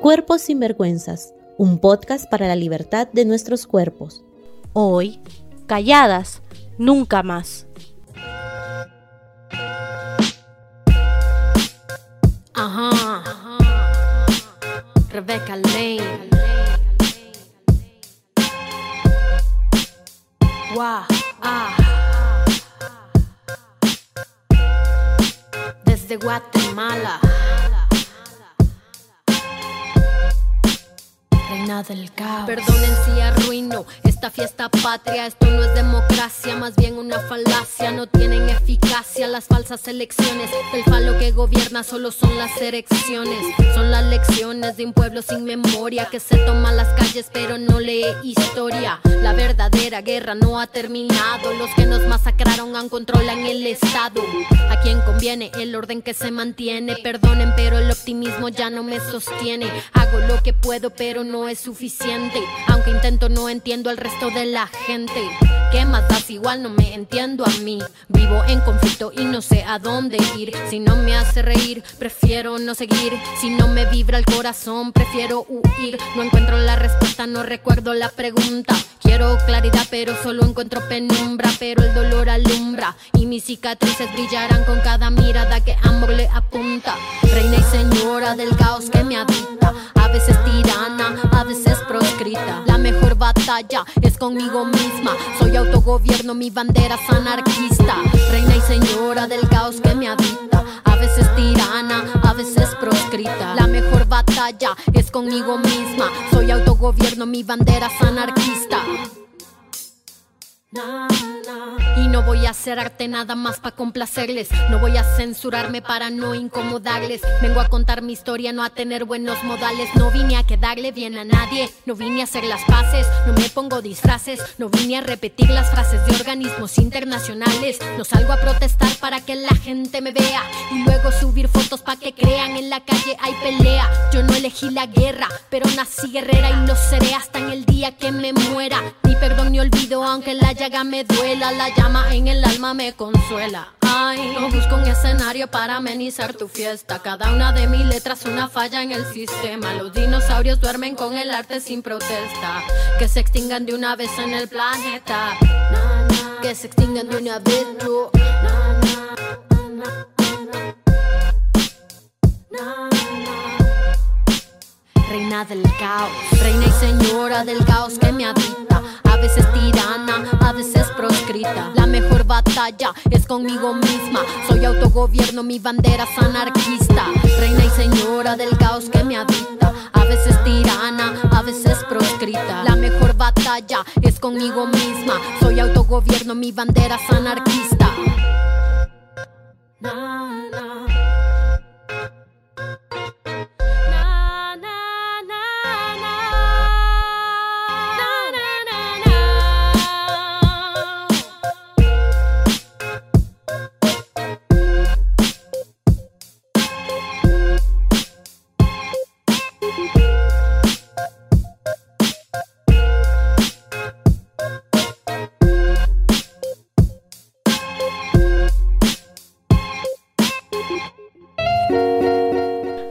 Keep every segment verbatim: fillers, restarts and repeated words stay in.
Cuerpos sin vergüenzas, un podcast para la libertad de nuestros cuerpos. Hoy, calladas, nunca más. Ajá. Rebeca Lane. Wow. Ah. De Guatemala, reina del caos. Perdonen si arruino esta fiesta patria. Esto no es democracia, más bien una falacia. No tienen eficacia las falsas elecciones. El falo que gobierna solo son las erecciones. Son las lecciones de un pueblo sin memoria que se toma las calles pero no lee historia. La verdadera guerra no ha terminado. Los que nos masacraron aún controlan el Estado. A quien conviene el orden que se mantiene. Perdonen, pero el optimismo ya no me sostiene. Hago lo que puedo, pero no es suficiente. Aunque intento, no entiendo al resto de la gente. ¿Qué más das? Igual no me entiendo a mí. Vivo en conflicto y no sé a dónde ir. Si no me hace reír, prefiero no seguir. Si no me vibra el corazón, prefiero huir. No encuentro la respuesta, no recuerdo la pregunta. Quiero claridad, pero solo encuentro penumbra. Pero el dolor alumbra y mis cicatrices brillarán con cada mirada que amor le apunta. Reina y señora del caos que me habita, a veces tirana, a veces proscrita. La mejor batalla es conmigo misma. Soy autogobierno, mi bandera es anarquista. Reina y señora del caos que me habita, a veces tirana, a veces proscrita. La mejor batalla es conmigo misma. Soy autogobierno, mi bandera es anarquista. Y no voy a hacer arte nada más pa' complacerles. No voy a censurarme para no incomodarles. Vengo a contar mi historia, no a tener buenos modales. No vine a quedarle bien a nadie. No vine a hacer las paces, no me pongo disfraces. No vine a repetir las frases de organismos internacionales. No salgo a protestar para que la gente me vea y luego subir fotos pa' que crean en la calle hay pelea. Yo no elegí la guerra, pero nací guerrera y lo seré hasta en el día que me muera. Ni perdón ni olvido, aunque la me duela, la llama en el alma me consuela. Ay, no busco un escenario para amenizar tu fiesta. Cada una de mis letras una falla en el sistema. Los dinosaurios duermen con el arte sin protesta. Que se extingan de una vez en el planeta. Que se extingan de una vez tú. Reina del caos, reina y señora del caos que me habita. A veces tirana, a veces proscrita. La mejor batalla es conmigo misma. Soy autogobierno, mi bandera es anarquista. Reina y señora del caos que me habita. A veces tirana, a veces proscrita. La mejor batalla es conmigo misma. Soy autogobierno, mi bandera es anarquista. Na, na.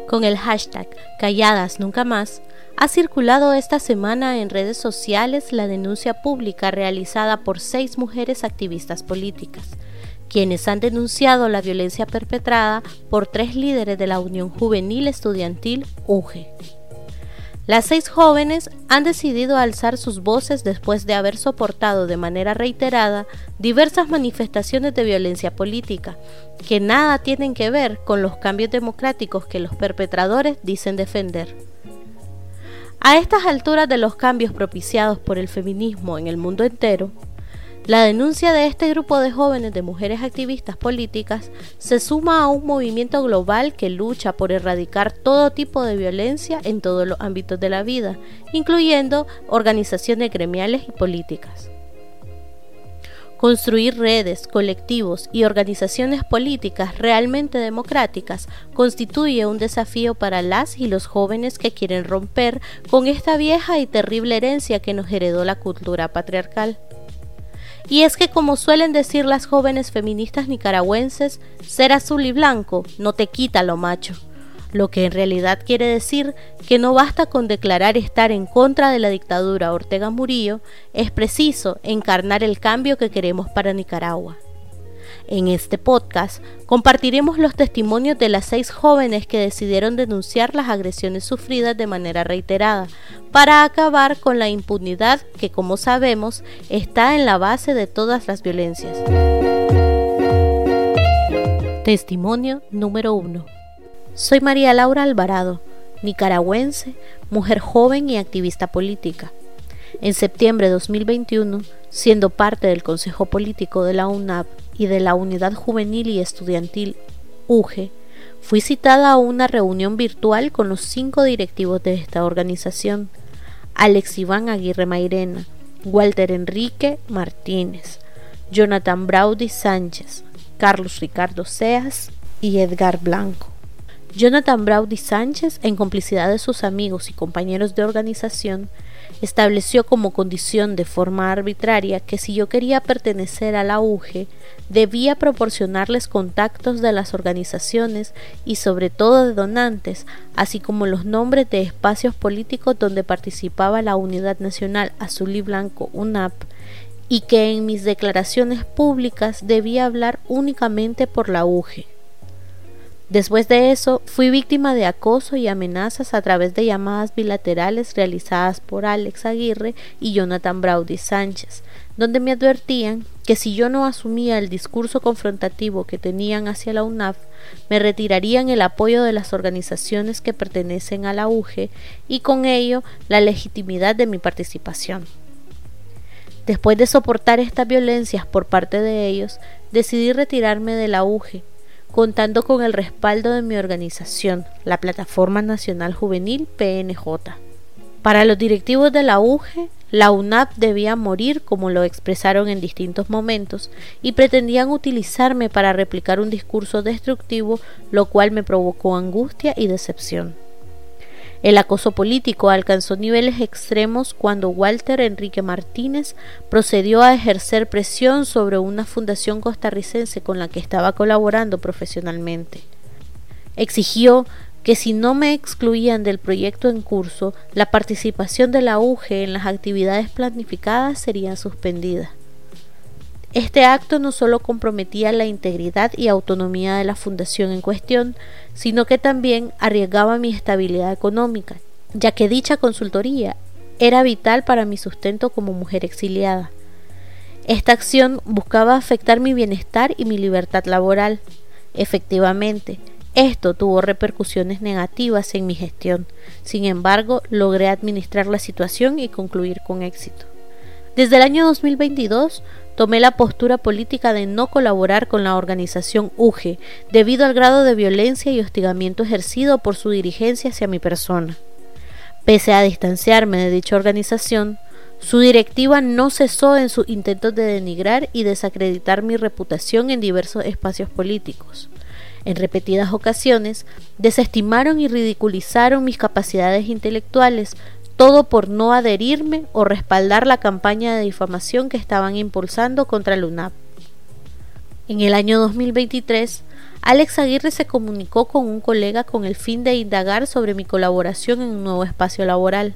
Con el hashtag CalladasNuncaMás ha circulado esta semana en redes sociales la denuncia pública realizada por seis mujeres activistas políticas, quienes han denunciado la violencia perpetrada por tres líderes de la Unión Juvenil Estudiantil, U G E. Las seis jóvenes han decidido alzar sus voces después de haber soportado de manera reiterada diversas manifestaciones de violencia política, que nada tienen que ver con los cambios democráticos que los perpetradores dicen defender. A estas alturas de los cambios propiciados por el feminismo en el mundo entero, La denuncia de este grupo de jóvenes de mujeres activistas políticas se suma a un movimiento global que lucha por erradicar todo tipo de violencia en todos los ámbitos de la vida, incluyendo organizaciones gremiales y políticas. Construir redes, colectivos y organizaciones políticas realmente democráticas constituye un desafío para las y los jóvenes que quieren romper con esta vieja y terrible herencia que nos heredó la cultura patriarcal. Y es que, como suelen decir las jóvenes feministas nicaragüenses, ser azul y blanco no te quita lo macho. Lo que en realidad quiere decir que no basta con declarar estar en contra de la dictadura Ortega Murillo, es preciso encarnar el cambio que queremos para Nicaragua. En este podcast compartiremos los testimonios de las seis jóvenes que decidieron denunciar las agresiones sufridas de manera reiterada para acabar con la impunidad que, como sabemos, está en la base de todas las violencias. Testimonio número uno. Soy María Laura Alvarado, nicaragüense, mujer joven y activista política. En septiembre de dos mil veintiuno, siendo parte del Consejo Político de la U N A P y de la Unidad Juvenil y Estudiantil, U G E, fui citada a una reunión virtual con los cinco directivos de esta organización: Alex Iván Aguirre Mairena, Walter Enrique Martínez, Jonathan Braudy Sánchez, Carlos Ricardo Seas y Edgar Blanco. Jonathan Braudy Sánchez, en complicidad de sus amigos y compañeros de organización, estableció como condición de forma arbitraria que si yo quería pertenecer a la U G E, debía proporcionarles contactos de las organizaciones y sobre todo de donantes, así como los nombres de espacios políticos donde participaba la Unidad Nacional Azul y Blanco, U N A P, y que en mis declaraciones públicas debía hablar únicamente por la U G E. Después de eso, fui víctima de acoso y amenazas a través de llamadas bilaterales realizadas por Alex Aguirre y Jonathan Braudy Sánchez, donde me advertían que si yo no asumía el discurso confrontativo que tenían hacia la U N A P, me retirarían el apoyo de las organizaciones que pertenecen a la U G E y con ello la legitimidad de mi participación. Después de soportar estas violencias por parte de ellos, decidí retirarme de la U G E, contando con el respaldo de mi organización, la Plataforma Nacional Juvenil, P N J. Para los directivos de la U G E, la U N A P debía morir, como lo expresaron en distintos momentos, y pretendían utilizarme para replicar un discurso destructivo, lo cual me provocó angustia y decepción. El acoso político alcanzó niveles extremos cuando Walter Enrique Martínez procedió a ejercer presión sobre una fundación costarricense con la que estaba colaborando profesionalmente. Exigió que si no me excluían del proyecto en curso, la participación de la U G E en las actividades planificadas sería suspendida. Este acto no solo comprometía la integridad y autonomía de la fundación en cuestión, sino que también arriesgaba mi estabilidad económica, ya que dicha consultoría era vital para mi sustento como mujer exiliada. Esta acción buscaba afectar mi bienestar y mi libertad laboral. Efectivamente, esto tuvo repercusiones negativas en mi gestión. Sin embargo, logré administrar la situación y concluir con éxito. Desde el año dos mil veintidós, tomé la postura política de no colaborar con la organización U G E debido al grado de violencia y hostigamiento ejercido por su dirigencia hacia mi persona. Pese a distanciarme de dicha organización, su directiva no cesó en sus intentos de denigrar y desacreditar mi reputación en diversos espacios políticos. En repetidas ocasiones, desestimaron y ridiculizaron mis capacidades intelectuales, todo por no adherirme o respaldar la campaña de difamación que estaban impulsando contra el U N A P. En el año dos mil veintitrés, Alex Aguirre se comunicó con un colega con el fin de indagar sobre mi colaboración en un nuevo espacio laboral.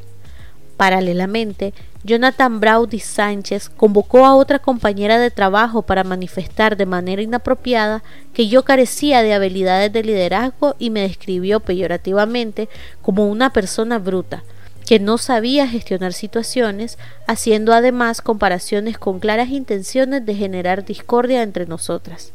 Paralelamente, Jonathan Braudy Sánchez convocó a otra compañera de trabajo para manifestar de manera inapropiada que yo carecía de habilidades de liderazgo y me describió peyorativamente como una persona bruta, que no sabía gestionar situaciones, haciendo además comparaciones con claras intenciones de generar discordia entre nosotras.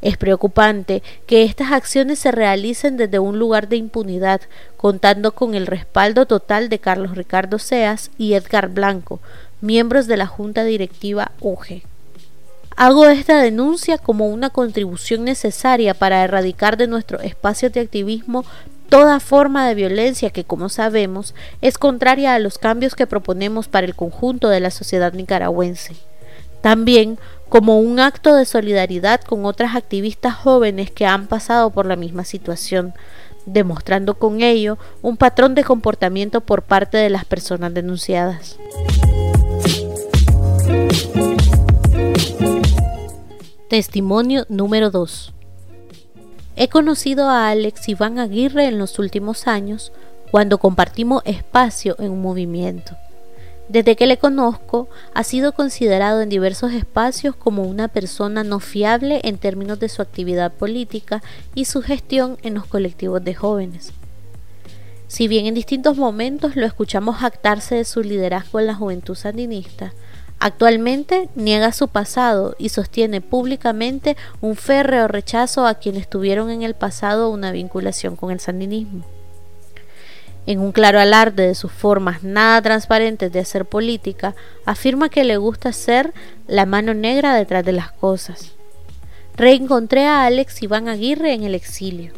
Es preocupante que estas acciones se realicen desde un lugar de impunidad, contando con el respaldo total de Carlos Ricardo Seas y Edgar Blanco, miembros de la Junta Directiva U G. Hago esta denuncia como una contribución necesaria para erradicar de nuestro espacio de activismo toda forma de violencia que, como sabemos, es contraria a los cambios que proponemos para el conjunto de la sociedad nicaragüense. También como un acto de solidaridad con otras activistas jóvenes que han pasado por la misma situación, demostrando con ello un patrón de comportamiento por parte de las personas denunciadas. Testimonio número dos. He conocido a Alex Iván Aguirre en los últimos años, cuando compartimos espacio en un movimiento. Desde que le conozco, ha sido considerado en diversos espacios como una persona no fiable en términos de su actividad política y su gestión en los colectivos de jóvenes. Si bien en distintos momentos lo escuchamos jactarse de su liderazgo en la juventud sandinista, actualmente niega su pasado y sostiene públicamente un férreo rechazo a quienes tuvieron en el pasado una vinculación con el sandinismo. En un claro alarde de sus formas nada transparentes de hacer política, afirma que le gusta ser la mano negra detrás de las cosas. Reencontré a Alex Iván Aguirre en el exilio,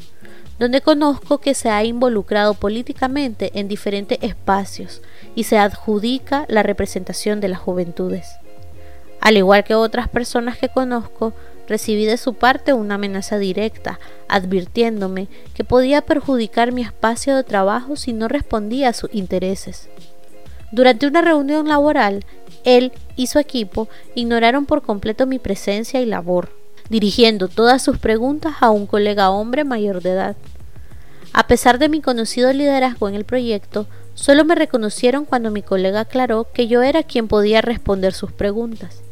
donde conozco que se ha involucrado políticamente en diferentes espacios y se adjudica la representación de las juventudes. Al igual que otras personas que conozco, recibí de su parte una amenaza directa, advirtiéndome que podía perjudicar mi espacio de trabajo si no respondía a sus intereses. Durante una reunión laboral, él y su equipo ignoraron por completo mi presencia y labor, dirigiendo todas sus preguntas a un colega hombre mayor de edad. A pesar de mi conocido liderazgo en el proyecto, solo me reconocieron cuando mi colega aclaró que yo era quien podía responder sus preguntas.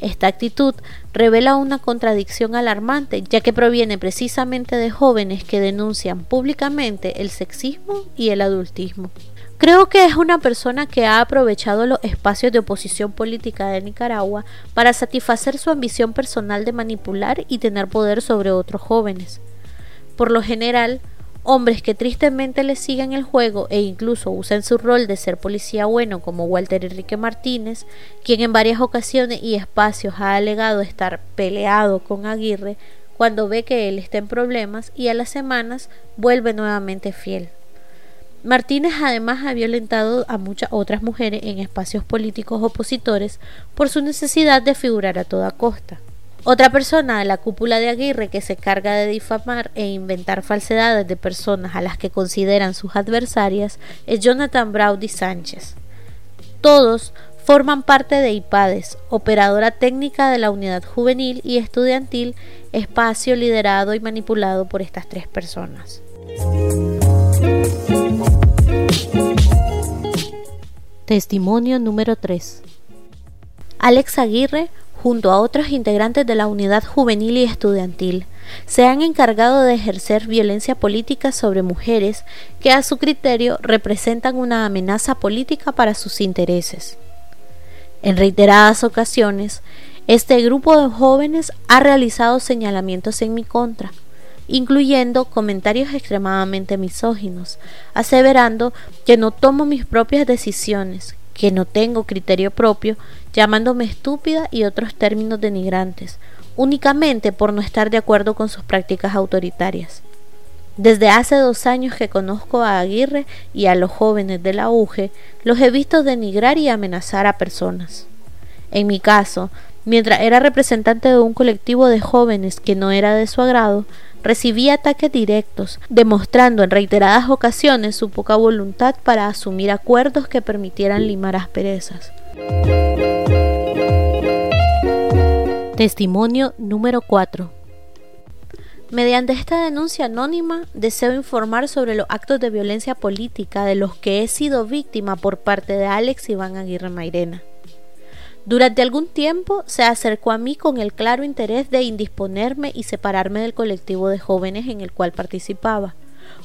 Esta actitud revela una contradicción alarmante, ya que proviene precisamente de jóvenes que denuncian públicamente el sexismo y el adultismo. Creo que es una persona que ha aprovechado los espacios de oposición política de Nicaragua para satisfacer su ambición personal de manipular y tener poder sobre otros jóvenes. Por lo general, hombres que tristemente le siguen el juego e incluso usan su rol de ser policía bueno, como Walter Enrique Martínez, quien en varias ocasiones y espacios ha alegado estar peleado con Aguirre cuando ve que él está en problemas, y a las semanas vuelve nuevamente fiel. Martínez además ha violentado a muchas otras mujeres en espacios políticos opositores por su necesidad de figurar a toda costa. Otra persona de la cúpula de Aguirre que se encarga de difamar e inventar falsedades de personas a las que consideran sus adversarias es Jonathan Braudy Sánchez. Todos forman parte de IPADES, operadora técnica de la Unidad Juvenil y Estudiantil, espacio liderado y manipulado por estas tres personas. Testimonio número tres. Alex Aguirre, junto a otros integrantes de la Unidad Juvenil y Estudiantil, se han encargado de ejercer violencia política sobre mujeres que a su criterio representan una amenaza política para sus intereses. En reiteradas ocasiones, este grupo de jóvenes ha realizado señalamientos en mi contra, incluyendo comentarios extremadamente misóginos, aseverando que no tomo mis propias decisiones, que no tengo criterio propio, llamándome estúpida y otros términos denigrantes, únicamente por no estar de acuerdo con sus prácticas autoritarias. Desde hace dos años que conozco a Aguirre y a los jóvenes de la U G E, los he visto denigrar y amenazar a personas. En mi caso, mientras era representante de un colectivo de jóvenes que no era de su agrado, recibí ataques directos, demostrando en reiteradas ocasiones su poca voluntad para asumir acuerdos que permitieran limar asperezas. Testimonio número cuatro. Mediante esta denuncia anónima, deseo informar sobre los actos de violencia política de los que he sido víctima por parte de Alex Iván Aguirre Mairena. Durante algún tiempo se acercó a mí con el claro interés de indisponerme y separarme del colectivo de jóvenes en el cual participaba,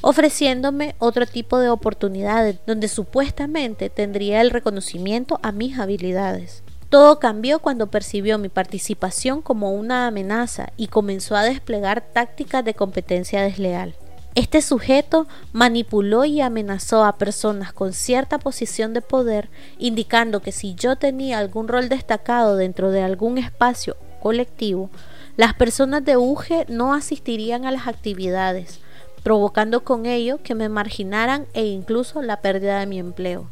ofreciéndome otro tipo de oportunidades donde supuestamente tendría el reconocimiento a mis habilidades. Todo cambió cuando percibió mi participación como una amenaza y comenzó a desplegar tácticas de competencia desleal. Este sujeto manipuló y amenazó a personas con cierta posición de poder, indicando que si yo tenía algún rol destacado dentro de algún espacio colectivo, las personas de U G E no asistirían a las actividades, provocando con ello que me marginaran e incluso la pérdida de mi empleo.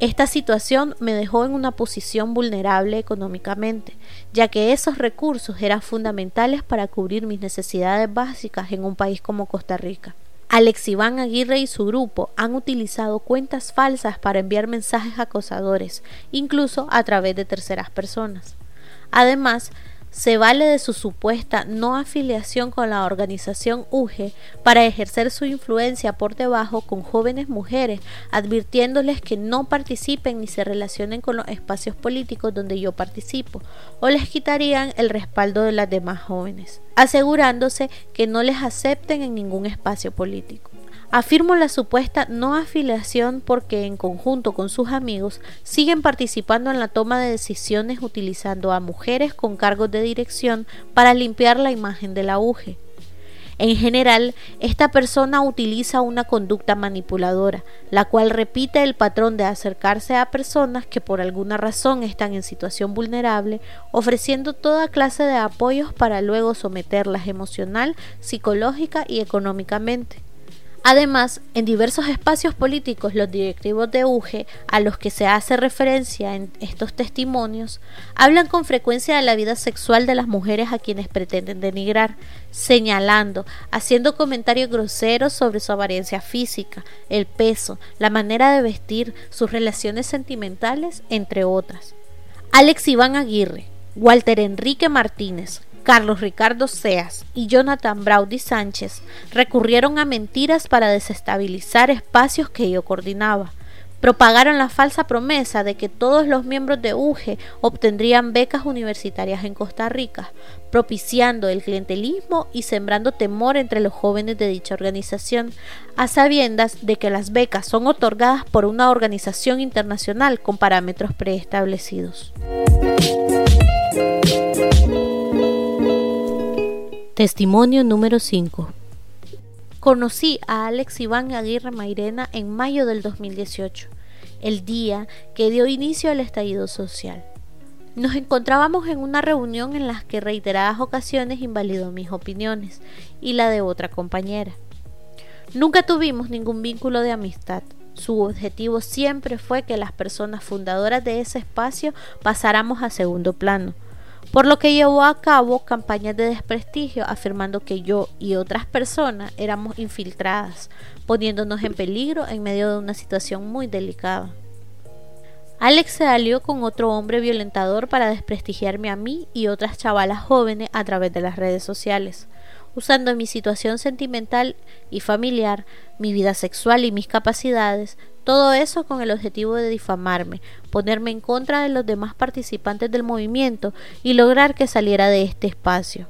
Esta situación me dejó en una posición vulnerable económicamente, ya que esos recursos eran fundamentales para cubrir mis necesidades básicas en un país como Costa Rica. Alex Iván Aguirre y su grupo han utilizado cuentas falsas para enviar mensajes acosadores, incluso a través de terceras personas. Además, se vale de su supuesta no afiliación con la organización U G E para ejercer su influencia por debajo con jóvenes mujeres, advirtiéndoles que no participen ni se relacionen con los espacios políticos donde yo participo, o les quitarían el respaldo de las demás jóvenes, asegurándose que no les acepten en ningún espacio político. Afirmo la supuesta no afiliación porque en conjunto con sus amigos siguen participando en la toma de decisiones utilizando a mujeres con cargos de dirección para limpiar la imagen de la U G E. En general, esta persona utiliza una conducta manipuladora, la cual repite el patrón de acercarse a personas que por alguna razón están en situación vulnerable, ofreciendo toda clase de apoyos para luego someterlas emocional, psicológica y económicamente. Además, en diversos espacios políticos, los directivos de U G E, a los que se hace referencia en estos testimonios, hablan con frecuencia de la vida sexual de las mujeres a quienes pretenden denigrar, señalando, haciendo comentarios groseros sobre su apariencia física, el peso, la manera de vestir, sus relaciones sentimentales, entre otras. Alex Iván Aguirre, Walter Enrique Martínez, Carlos Ricardo Seas y Jonathan Braudy Sánchez recurrieron a mentiras para desestabilizar espacios que yo coordinaba. Propagaron la falsa promesa de que todos los miembros de U G E obtendrían becas universitarias en Costa Rica, propiciando el clientelismo y sembrando temor entre los jóvenes de dicha organización, a sabiendas de que las becas son otorgadas por una organización internacional con parámetros preestablecidos. Testimonio número cinco. Conocí a Alex Iván Aguirre Mairena en mayo del dos mil dieciocho, el día que dio inicio al estallido social. Nos encontrábamos en una reunión en la que reiteradas ocasiones invalidó mis opiniones y la de otra compañera. Nunca tuvimos ningún vínculo de amistad. Su objetivo siempre fue que las personas fundadoras de ese espacio pasáramos a segundo plano, por lo que llevó a cabo campañas de desprestigio afirmando que yo y otras personas éramos infiltradas, poniéndonos en peligro en medio de una situación muy delicada. Alex se alió con otro hombre violentador para desprestigiarme a mí y otras chavalas jóvenes a través de las redes sociales, usando mi situación sentimental y familiar, mi vida sexual y mis capacidades, todo eso con el objetivo de difamarme, ponerme en contra de los demás participantes del movimiento y lograr que saliera de este espacio.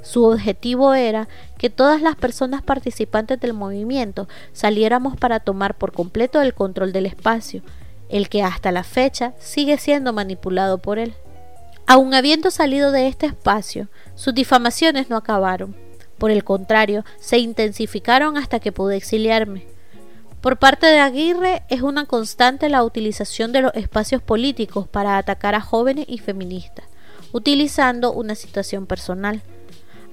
Su objetivo era que todas las personas participantes del movimiento saliéramos para tomar por completo el control del espacio, el que hasta la fecha sigue siendo manipulado por él. Aun habiendo salido de este espacio, sus difamaciones no acabaron. Por el contrario, se intensificaron hasta que pude exiliarme. Por parte de Aguirre es una constante la utilización de los espacios políticos para atacar a jóvenes y feministas, utilizando una situación personal.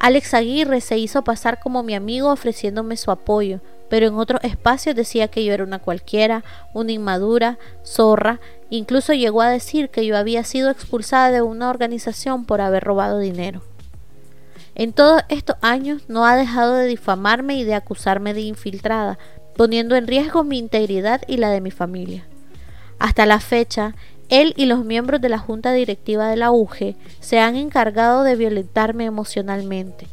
Alex Aguirre se hizo pasar como mi amigo ofreciéndome su apoyo, pero en otros espacios decía que yo era una cualquiera, una inmadura, zorra, incluso llegó a decir que yo había sido expulsada de una organización por haber robado dinero. En todos estos años no ha dejado de difamarme y de acusarme de infiltrada, poniendo en riesgo mi integridad y la de mi familia. Hasta la fecha, él y los miembros de la Junta Directiva de la U G E se han encargado de violentarme emocionalmente.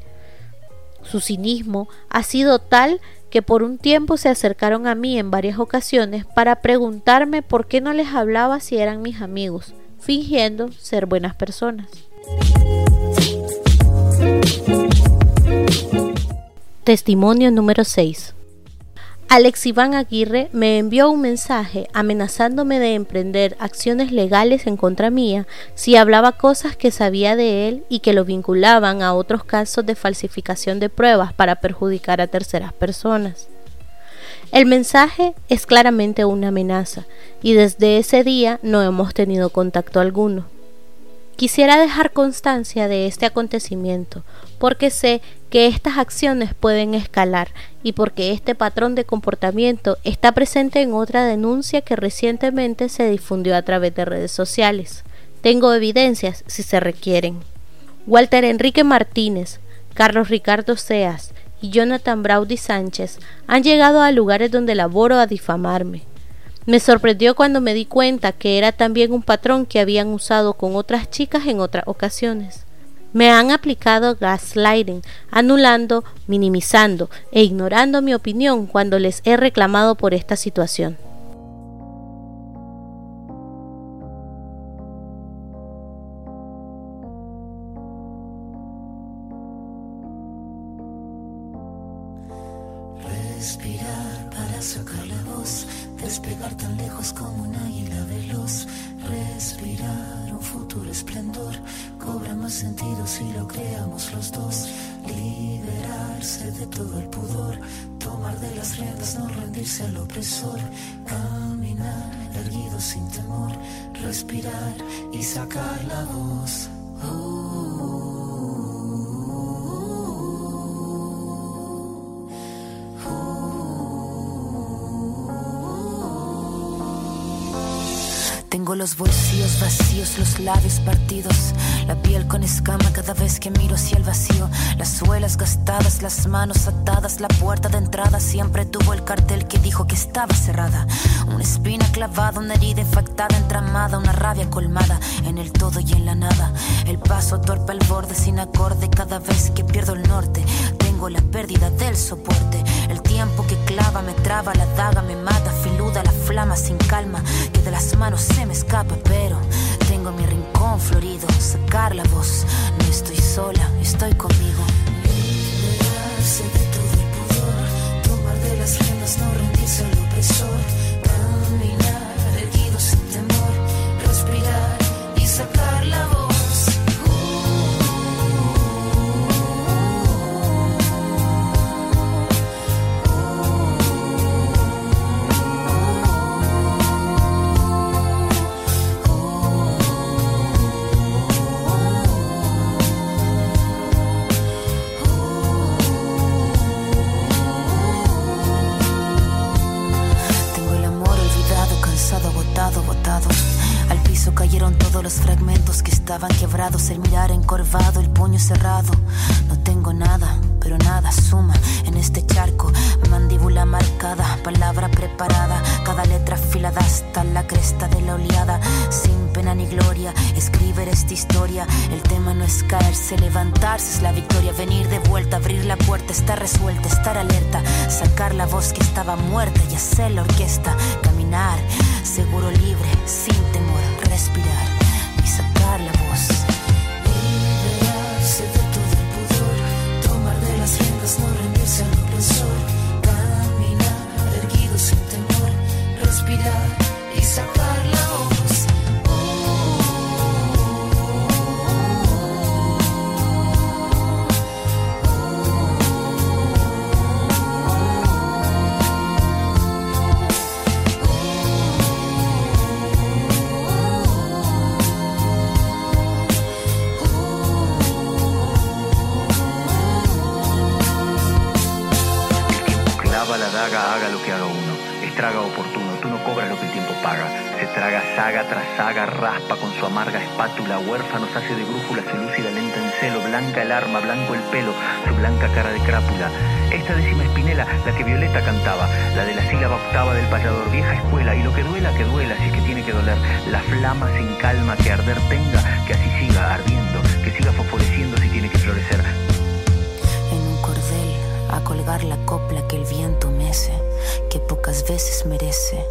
Su cinismo ha sido tal que por un tiempo se acercaron a mí en varias ocasiones para preguntarme por qué no les hablaba si eran mis amigos, fingiendo ser buenas personas. Testimonio número seis. Alex Iván Aguirre me envió un mensaje amenazándome de emprender acciones legales en contra mía si hablaba cosas que sabía de él y que lo vinculaban a otros casos de falsificación de pruebas para perjudicar a terceras personas. El mensaje es claramente una amenaza y desde ese día no hemos tenido contacto alguno. Quisiera dejar constancia de este acontecimiento porque sé que estas acciones pueden escalar y porque este patrón de comportamiento está presente en otra denuncia que recientemente se difundió a través de redes sociales. Tengo evidencias si se requieren. Walter Enrique Martínez, Carlos Ricardo Seas y Jonathan Braudy Sánchez han llegado a lugares donde laboro a difamarme. Me sorprendió cuando me di cuenta que era también un patrón que habían usado con otras chicas en otras ocasiones. Me han aplicado gaslighting, anulando, minimizando e ignorando mi opinión cuando les he reclamado por esta situación. Respirar para sacar la voz, despegar tan lejos como un águila veloz, respirar un futuro esplendor, cobra más sentido si lo creamos los dos, liberarse de todo el pudor, tomar de las riendas, no rendirse al opresor, caminar erguido sin temor, respirar y sacar la voz. Oh. Tengo los bolsillos vacíos, los labios partidos, la piel con escama cada vez que miro hacia el vacío, las suelas gastadas, las manos atadas, la puerta de entrada siempre tuvo el cartel que dijo que estaba cerrada, una espina clavada, una herida infectada, entramada, una rabia colmada, en el todo y en la nada, el paso torpe al borde sin acorde, cada vez que pierdo el norte, tengo la pérdida del soporte, el tiempo que clava me traba, la daga me mata, filuda la flama sin calma, que de las manos se me escapa, pero tengo mi rincón florido, sacar la voz, no estoy sola, estoy conmigo. Liberarse de todo el pudor, tomar de las riendas, no rendirse al opresor, caminar erguido sin temor, respirar y sacar la voz. Estaban quebrados, el mirar encorvado, el puño cerrado. No tengo nada, pero nada suma en este charco. Mandíbula marcada, palabra preparada, cada letra afilada hasta la cresta de la oleada. Sin pena ni gloria, escribir esta historia. El tema no es caerse, levantarse es la victoria. Venir de vuelta, abrir la puerta, estar resuelta, estar alerta. Sacar la voz que estaba muerta y hacer la orquesta. Caminar, seguro, libre, sin temor, respirar y sacar la voz. Liberarse de todo el pudor, tomar de las riendas, no rendirse al opresor, caminar erguido sin temor, respirar y sacar la voz. Haga lo que haga uno, estraga oportuno, tú no cobras lo que el tiempo paga, se traga saga tras saga, raspa con su amarga espátula, huérfanos hace de brújula, se lúcida lenta en celo, blanca el arma, blanco el pelo, su blanca cara de crápula, esta décima espinela, la que Violeta cantaba, la de la sílaba octava del payador, vieja escuela, y lo que duela, que duela, si es que tiene que doler, la flama sin calma, que arder tenga, que así siga ardiendo, que siga fosforeciendo si tiene que florecer. A colgar la copla que el viento mece, que pocas veces merece,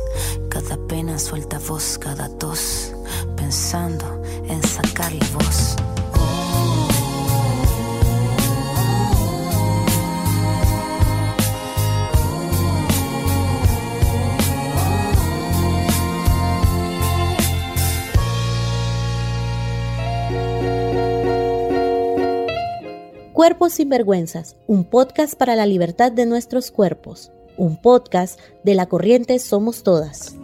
cada pena suelta voz, cada tos, pensando en sacar la voz. Cuerpos sin vergüenzas, un podcast para la libertad de nuestros cuerpos. Un podcast de la corriente Somos Todas.